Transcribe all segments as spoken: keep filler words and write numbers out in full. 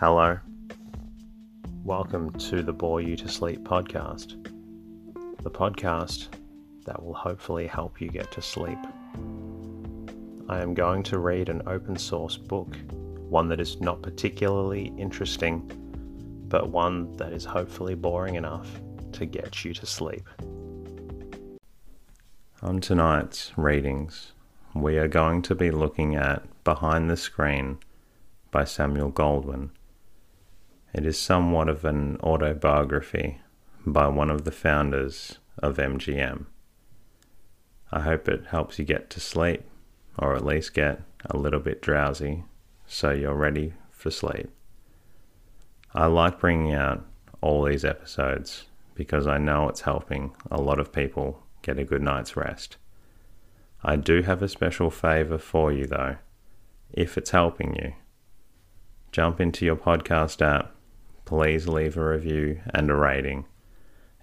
Hello. Welcome to the Bore You to Sleep podcast. The podcast that will hopefully help you get to sleep. I am going to read an open source book, one that is not particularly interesting, but one that is hopefully boring enough to get you to sleep. On tonight's readings, we are going to be looking at Behind the Screen by Samuel Goldwyn. It is somewhat of an autobiography by one of the founders of M G M. I hope it helps you get to sleep, or at least get a little bit drowsy, so you're ready for sleep. I like bringing out all these episodes because I know it's helping a lot of people get a good night's rest. I do have a special favour for you though, if it's helping you. Jump into your podcast app, please leave a review and a rating.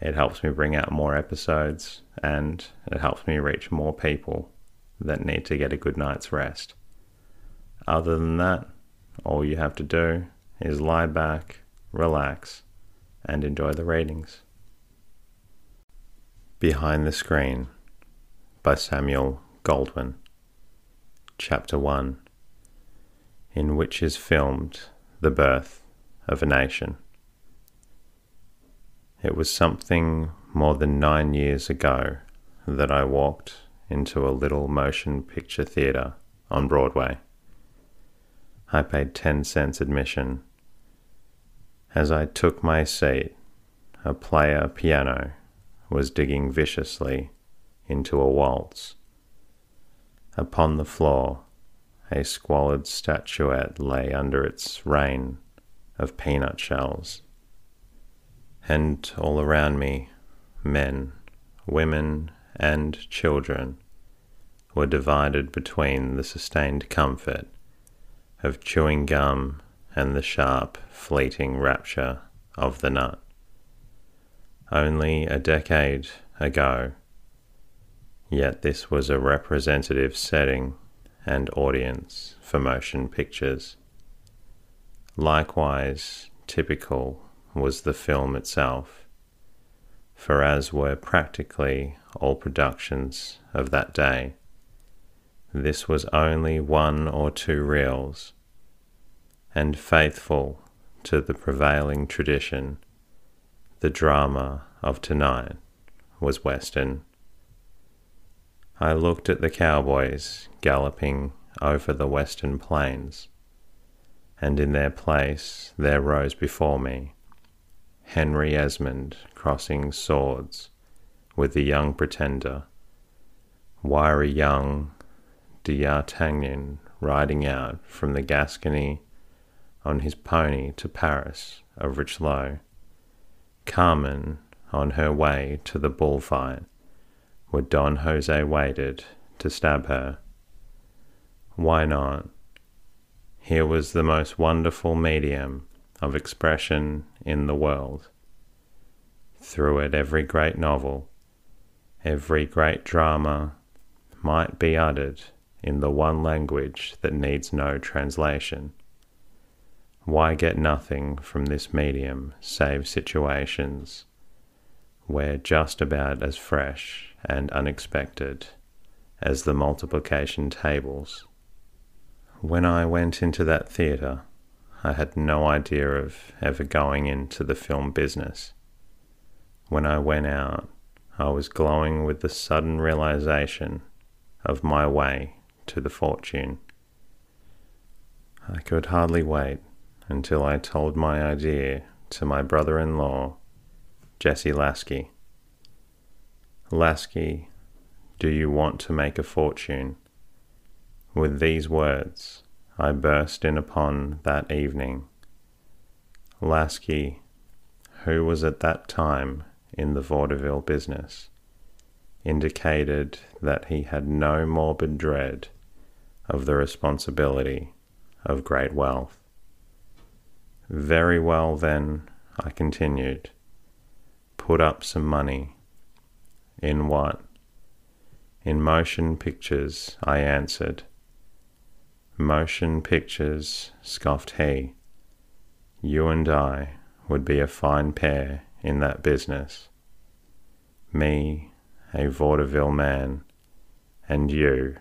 It helps me bring out more episodes and it helps me reach more people that need to get a good night's rest. Other than that, all you have to do is lie back, relax, and enjoy the readings. Behind the Screen by Samuel Goldwyn. Chapter one, in which is filmed the birth of a nation. It was something more than nine years ago that I walked into a little motion picture theatre on Broadway. I paid ten cents admission. As I took my seat, a player piano was digging viciously into a waltz. Upon the floor, a squalid statuette lay under its rain of peanut shells. And all around me, men, women, and children were divided between the sustained comfort of chewing gum and the sharp, fleeting rapture of the nut. Only a decade ago, yet this was a representative setting and audience for motion pictures. Likewise, typical was the film itself, for as were practically all productions of that day, this was only one or two reels, and faithful to the prevailing tradition, the drama of tonight was Western. I looked at the cowboys galloping over the western plains, and in their place there rose before me Henry Esmond crossing swords with the young pretender, wiry young D'Artagnan riding out from the Gascony on his pony to Paris of Richelieu, Carmen on her way to the bullfight where Don Jose waited to stab her. Why not? Here was the most wonderful medium of expression in the world. Through it every great novel, every great drama might be uttered in the one language that needs no translation. Why get nothing from this medium save situations where just about as fresh and unexpected as the multiplication tables? When I went into that theatre, I had no idea of ever going into the film business. When I went out, I was glowing with the sudden realization of my way to the fortune. I could hardly wait until I told my idea to my brother-in-law, Jesse Lasky. Lasky, do you want to make a fortune? With these words, I burst in upon that evening. Lasky, who was at that time in the vaudeville business, indicated that he had no morbid dread of the responsibility of great wealth. Very well then, I continued. Put up some money. In what? In motion pictures, I answered. Motion pictures, scoffed he. You and I would be a fine pair in that business. Me, a vaudeville man, and you,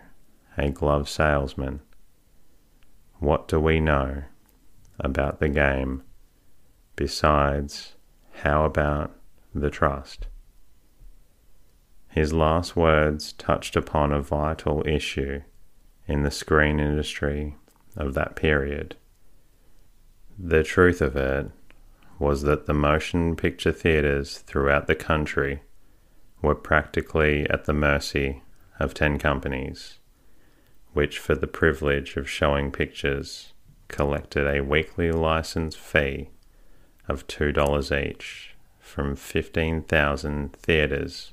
a glove salesman. What do we know about the game? Besides, how about the trust? His last words touched upon a vital issue in the screen industry of that period. The truth of it was that the motion picture theatres throughout the country were practically at the mercy of ten companies, which for the privilege of showing pictures collected a weekly license fee of two dollars each from fifteen thousand theatres.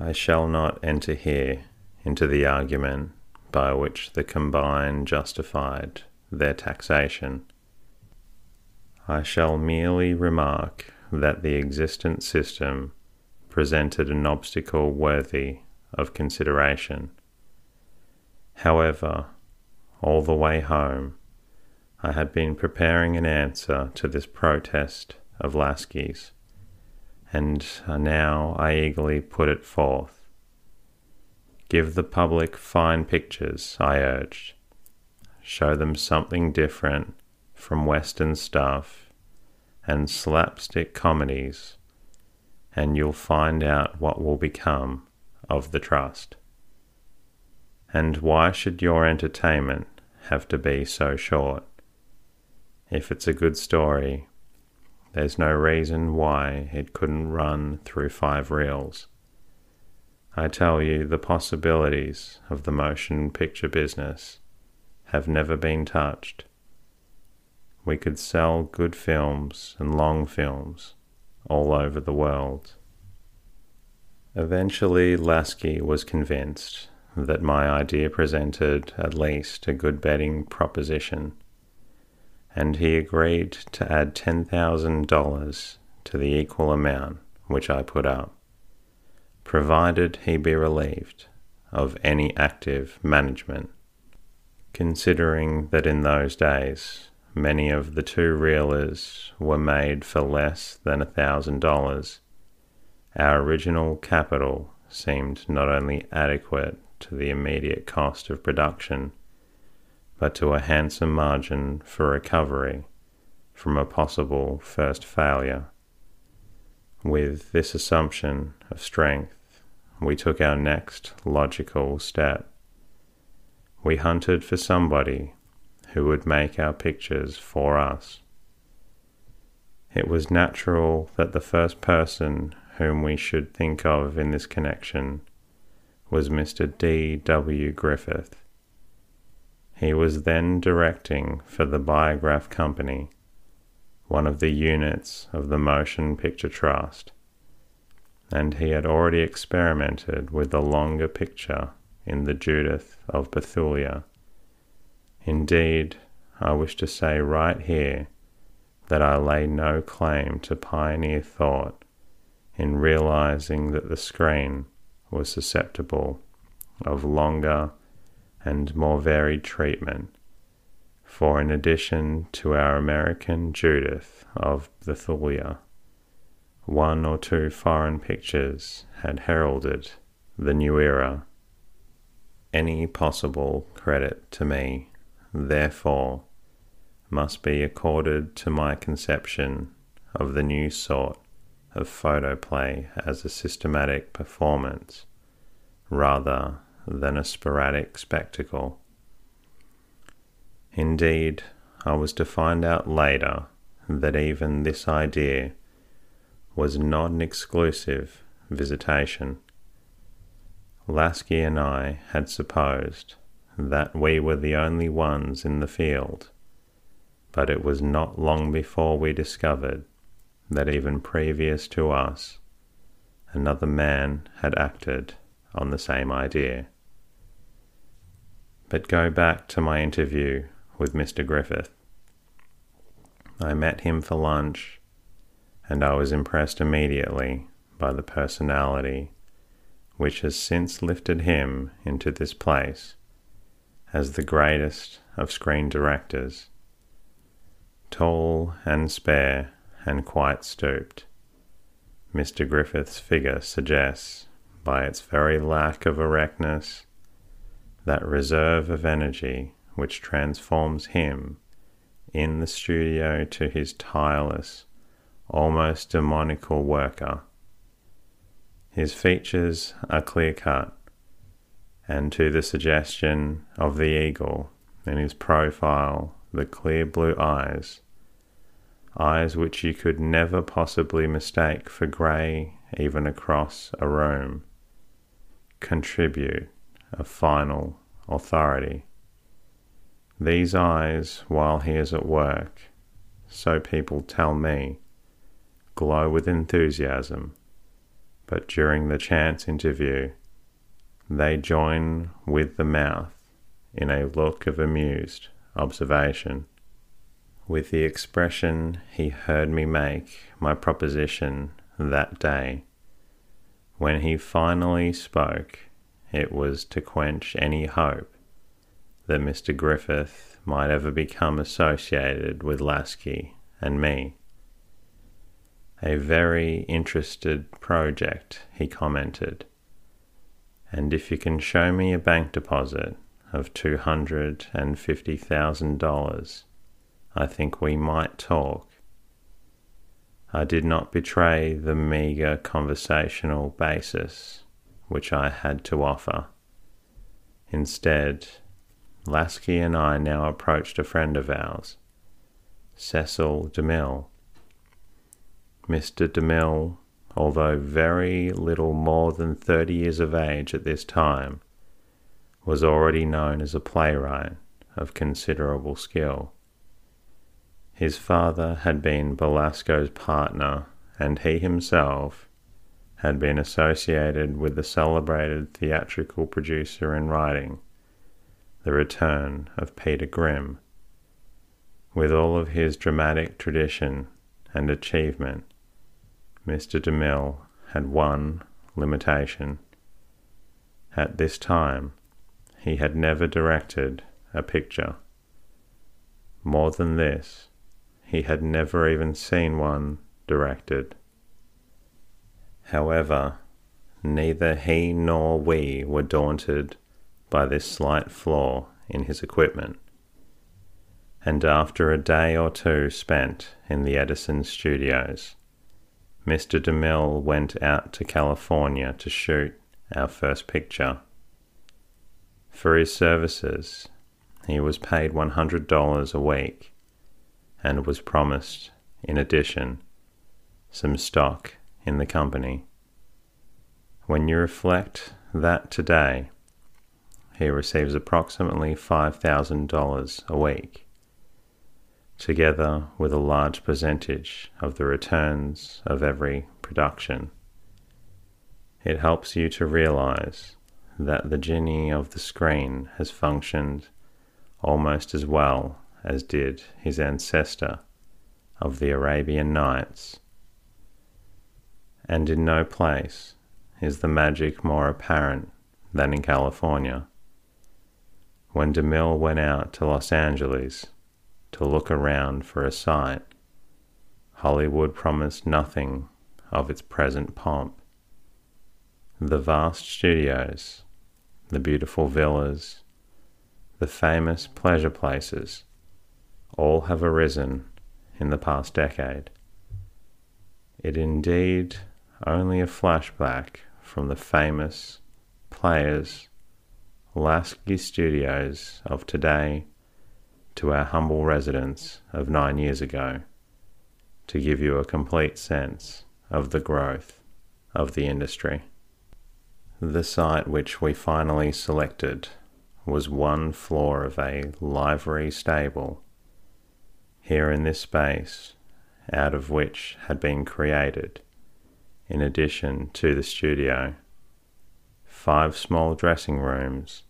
I shall not enter here into the argument by which the combined justified their taxation. I shall merely remark that the existent system presented an obstacle worthy of consideration. However, all the way home, I had been preparing an answer to this protest of Lasky's, and now I eagerly put it forth. Give the public fine pictures, I urged. Show them something different from Western stuff and slapstick comedies, and you'll find out what will become of the trust. And why should your entertainment have to be so short? If it's a good story, there's no reason why it couldn't run through five reels. I tell you, the possibilities of the motion picture business have never been touched. We could sell good films and long films all over the world. Eventually, Lasky was convinced that my idea presented at least a good betting proposition, and he agreed to add ten thousand dollars to the equal amount which I put up, provided he be relieved of any active management. Considering that in those days many of the two-reelers were made for less than a thousand dollars, our original capital seemed not only adequate to the immediate cost of production, but to a handsome margin for recovery from a possible first failure. With this assumption of strength, we took our next logical step. We hunted for somebody who would make our pictures for us. It was natural that the first person whom we should think of in this connection was Mister D. W. Griffith. He was then directing for the Biograph Company, one of the units of the Motion Picture Trust, and he had already experimented with the longer picture in the Judith of Bethulia. Indeed, I wish to say right here that I lay no claim to pioneer thought in realizing that the screen was susceptible of longer and more varied treatment, for in addition to our American Judith of Bethulia, one or two foreign pictures had heralded the new era. Any possible credit to me, therefore, must be accorded to my conception of the new sort of photoplay as a systematic performance, rather than a sporadic spectacle. Indeed, I was to find out later that even this idea was not an exclusive visitation. Lasky and I had supposed that we were the only ones in the field, but it was not long before we discovered that even previous to us, another man had acted on the same idea. But go back to my interview with Mister Griffith. I met him for lunch, and I was impressed immediately by the personality which has since lifted him into this place as the greatest of screen directors. Tall and spare and quite stooped, Mister Griffith's figure suggests, by its very lack of erectness, that reserve of energy which transforms him in the studio to his tireless, almost demoniacal worker. His features are clear-cut, and to the suggestion of the eagle in his profile, the clear blue eyes, eyes which you could never possibly mistake for grey even across a room, contribute a final authority. These eyes, while he is at work, so people tell me, glow with enthusiasm, but during the chance interview, they join with the mouth in a look of amused observation. With the expression he heard me make my proposition that day, when he finally spoke, it was to quench any hope that Mister Griffith might ever become associated with Lasky and me. A very interested project, he commented, and if you can show me a bank deposit of two hundred and fifty thousand dollars, I think we might talk. I did not betray the meagre conversational basis which I had to offer. Instead, Lasky and I now approached a friend of ours, Cecil DeMille. Mister DeMille, although very little more than thirty years of age at this time, was already known as a playwright of considerable skill. His father had been Belasco's partner, and he himself had been associated with the celebrated theatrical producer in writing The Return of Peter Grimm. With all of his dramatic tradition and achievement, Mister DeMille had one limitation. At this time, he had never directed a picture. More than this, he had never even seen one directed. However, neither he nor we were daunted by this slight flaw in his equipment, and after a day or two spent in the Edison studios, Mister DeMille went out to California to shoot our first picture. For his services, he was paid one hundred dollars a week and was promised, in addition, some stock in the company. When you reflect that today, he receives approximately five thousand dollars a week, together with a large percentage of the returns of every production. It helps you to realize that the genie of the screen has functioned almost as well as did his ancestor of the Arabian Nights. And in no place is the magic more apparent than in California. When DeMille went out to Los Angeles to look around for a site, Hollywood promised nothing of its present pomp. The vast studios, the beautiful villas, the famous pleasure places, all have arisen in the past decade. It indeed only a flashback from the famous Players-Lasky Studios of today to our humble residence of nine years ago, to give you a complete sense of the growth of the industry. The site which we finally selected was one floor of a livery stable, here in this space, out of which had been created, in addition to the studio, five small dressing rooms.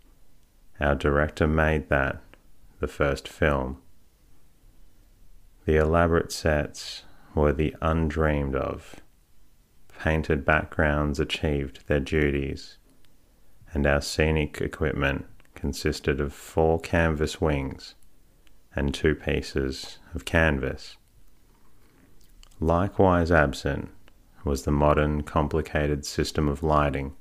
Our director made that the first film. The elaborate sets were the undreamed of. Painted backgrounds achieved their duties, and our scenic equipment consisted of four canvas wings and two pieces of canvas. Likewise absent was the modern complicated system of lighting.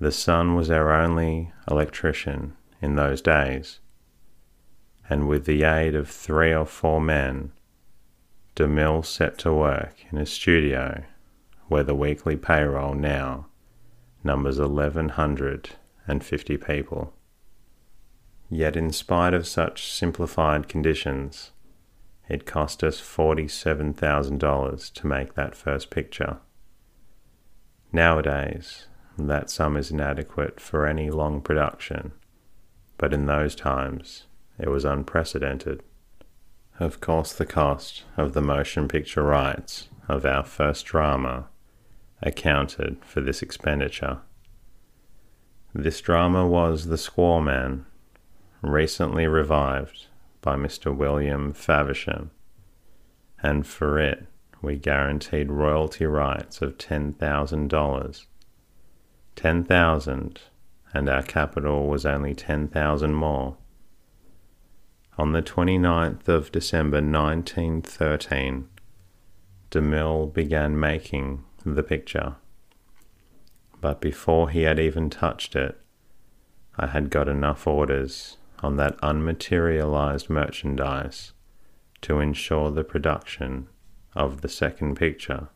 The sun was our only electrician in those days, and with the aid of three or four men, DeMille set to work in his studio, where the weekly payroll now numbers eleven hundred fifty people. Yet in spite of such simplified conditions, it cost us forty-seven thousand dollars to make that first picture. Nowadays, that sum is inadequate for any long production, but in those times, it was unprecedented. Of course, the cost of the motion picture rights of our first drama accounted for this expenditure. This drama was The Squaw Man, recently revived by Mister William Faversham, and for it we guaranteed royalty rights of ten thousand dollars. ten thousand, and our capital was only ten thousand more. On the twenty-ninth of December nineteen thirteen, DeMille began making the picture. But before he had even touched it, I had got enough orders on that unmaterialized merchandise to ensure the production of the second picture.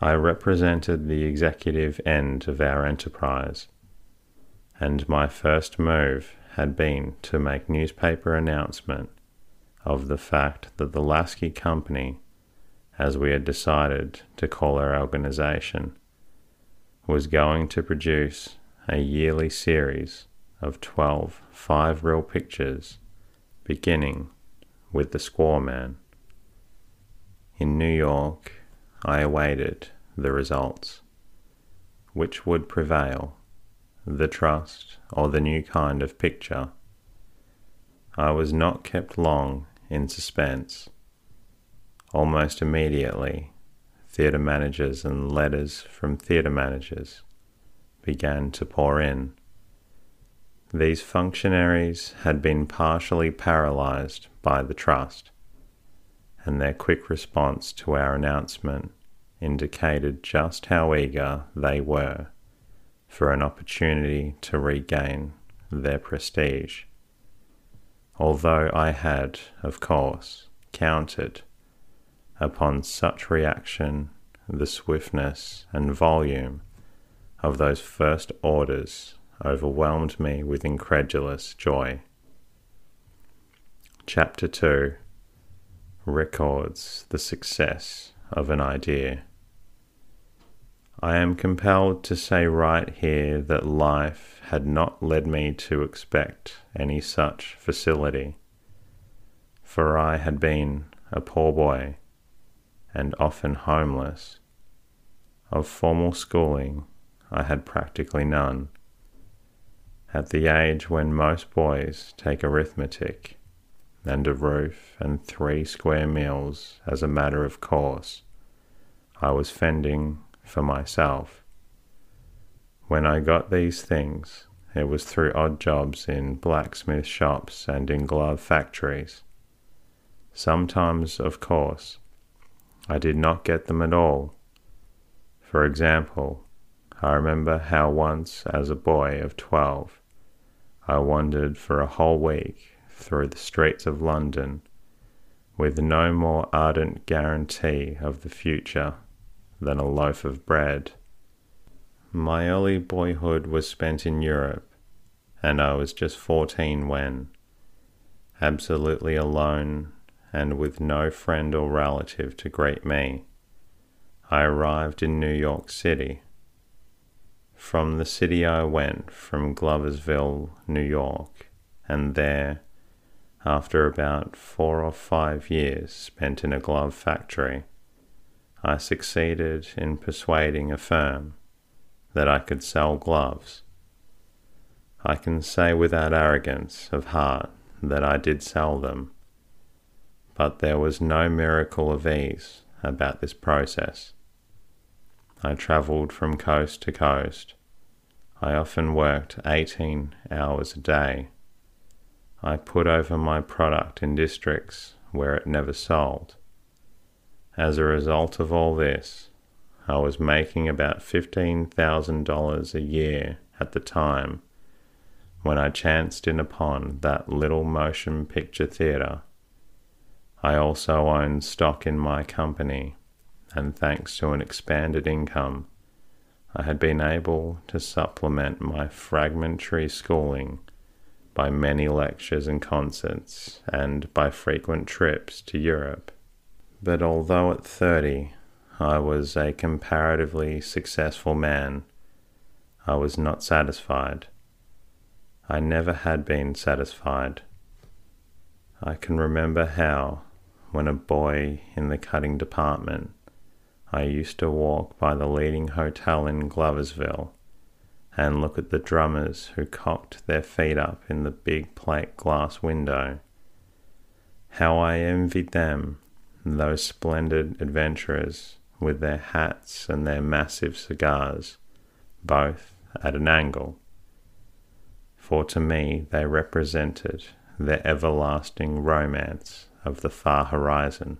I represented the executive end of our enterprise, and my first move had been to make newspaper announcement of the fact that the Lasky Company, as we had decided to call our organization, was going to produce a yearly series of twelve five-reel pictures, beginning with The Squaw Man. In New York, I awaited the results. Which would prevail, the trust or the new kind of picture? I was not kept long in suspense. Almost immediately, theatre managers and letters from theatre managers began to pour in. These functionaries had been partially paralysed by the trust, and their quick response to our announcement indicated just how eager they were for an opportunity to regain their prestige. Although I had, of course, counted upon such reaction, the swiftness and volume of those first orders overwhelmed me with incredulous joy. Chapter two records the success of an idea. I am compelled to say right here that life had not led me to expect any such facility, for I had been a poor boy, and often homeless. Of formal schooling, I had practically none. At the age when most boys take arithmetic and a roof and three square meals as a matter of course, I was fending for myself. When I got these things, it was through odd jobs in blacksmith shops and in glove factories. Sometimes, of course, I did not get them at all. For example, I remember how once as a boy of twelve, I wandered for a whole week through the streets of London with no more ardent guarantee of the future than a loaf of bread. My early boyhood was spent in Europe, and I was just fourteen when, absolutely alone, and with no friend or relative to greet me, I arrived in New York City. From the city I went from Gloversville, New York, and there, after about four or five years spent in a glove factory, I succeeded in persuading a firm that I could sell gloves. I can say without arrogance of heart that I did sell them. But there was no miracle of ease about this process. I travelled from coast to coast. I often worked eighteen hours a day. I put over my product in districts where it never sold. As a result of all this, I was making about fifteen thousand dollars a year at the time when I chanced in upon that little motion picture theatre. I also owned stock in my company, and thanks to an expanded income, I had been able to supplement my fragmentary schooling by many lectures and concerts, and by frequent trips to Europe. But although at thirty I was a comparatively successful man, I was not satisfied. I never had been satisfied. I can remember how, when a boy in the cutting department, I used to walk by the leading hotel in Gloversville and look at the drummers who cocked their feet up in the big plate glass window. How I envied them, those splendid adventurers with their hats and their massive cigars, both at an angle. For to me they represented the everlasting romance of the far horizon.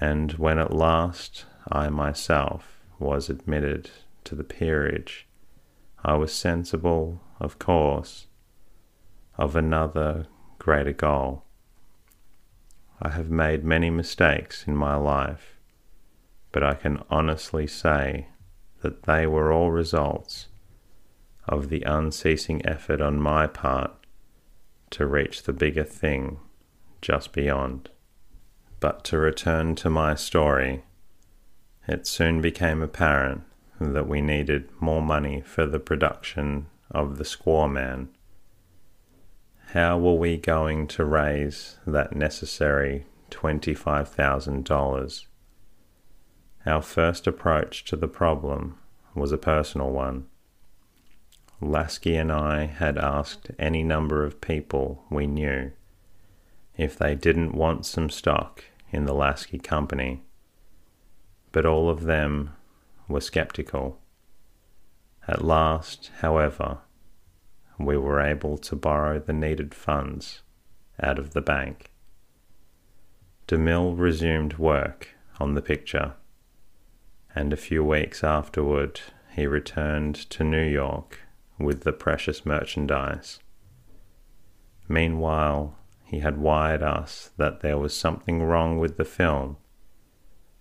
And when at last I myself was admitted to the peerage, I was sensible, of course, of another greater goal. I have made many mistakes in my life, but I can honestly say that they were all results of the unceasing effort on my part to reach the bigger thing just beyond. But to return to my story, it soon became apparent that we needed more money for the production of The Squaw Man. How were we going to raise that necessary twenty-five thousand dollars? Our first approach to the problem was a personal one. Lasky and I had asked any number of people we knew if they didn't want some stock in the Lasky Company, but all of them were sceptical. At last, however, we were able to borrow the needed funds out of the bank. DeMille resumed work on the picture, and a few weeks afterward he returned to New York with the precious merchandise. Meanwhile, he had wired us that there was something wrong with the film,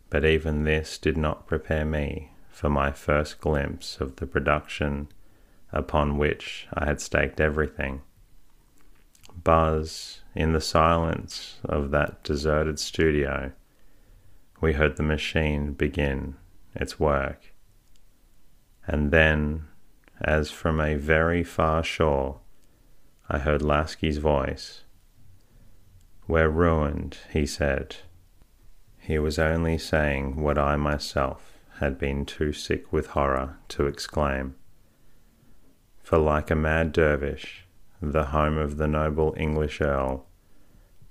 but even this did not prepare me for my first glimpse of the production upon which I had staked everything. Buzz, in the silence of that deserted studio, we heard the machine begin its work, and then, as from a very far shore, I heard Lasky's voice. "We're ruined," he said. He was only saying what I myself had been too sick with horror to exclaim. For like a mad dervish, the home of the noble English earl,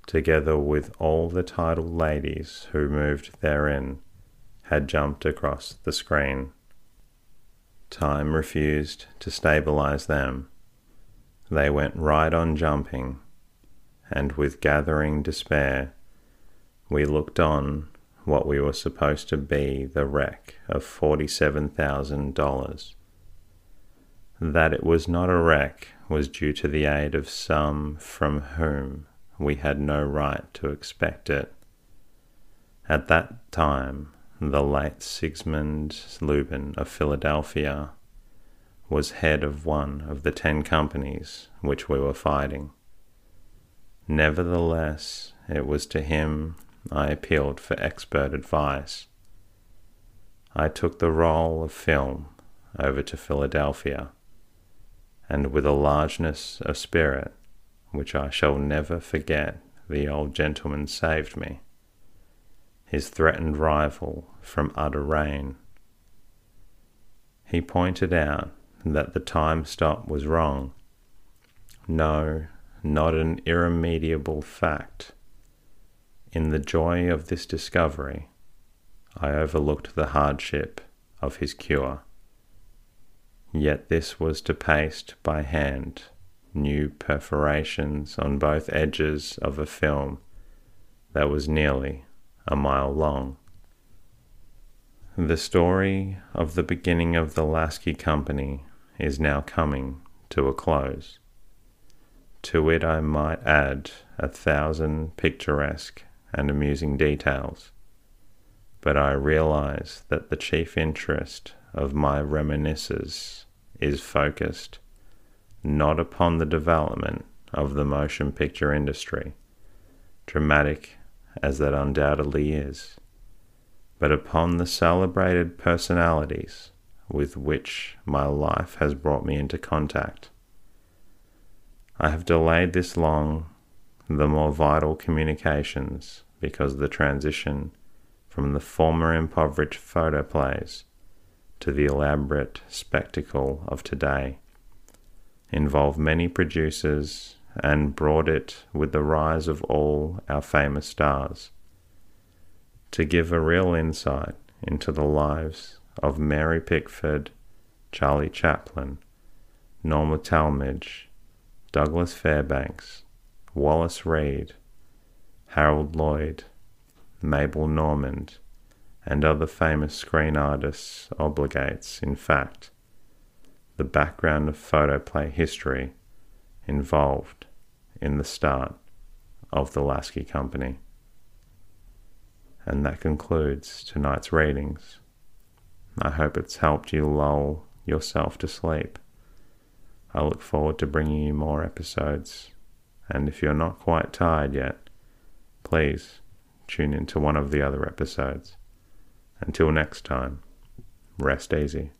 together with all the titled ladies who moved therein, had jumped across the screen. Time refused to stabilize them. They went right on jumping, and with gathering despair, we looked on what we were supposed to be the wreck of forty-seven thousand dollars. That it was not a wreck was due to the aid of some from whom we had no right to expect it. At that time, the late Sigmund Lubin of Philadelphia was head of one of the ten companies which we were fighting. Nevertheless, it was to him I appealed for expert advice. I took the roll of film over to Philadelphia, and with a largeness of spirit which I shall never forget, the old gentleman saved me, his threatened rival, from utter ruin. He pointed out that the time stop was wrong. No, not an irremediable fact. In the joy of this discovery, I overlooked the hardship of his cure. Yet this was to paste by hand new perforations on both edges of a film that was nearly a mile long. The story of the beginning of the Lasky Company is now coming to a close. To it I might add a thousand picturesque and amusing details, but I realize that the chief interest of my reminiscence is focused not upon the development of the motion picture industry, dramatic as that undoubtedly is, but upon the celebrated personalities with which my life has brought me into contact. I have delayed this long, the more vital communications, because the transition from the former impoverished photoplays to the elaborate spectacle of today involved many producers and brought it with the rise of all our famous stars. To give a real insight into the lives of Mary Pickford, Charlie Chaplin, Norma Talmadge, Douglas Fairbanks, Wallace Reid, Harold Lloyd, Mabel Normand, and other famous screen artists obligates, in fact, the background of photoplay history involved in the start of the Lasky Company. And that concludes tonight's readings. I hope it's helped you lull yourself to sleep. I look forward to bringing you more episodes, and if you're not quite tired yet, please tune into one of the other episodes. Until next time, rest easy.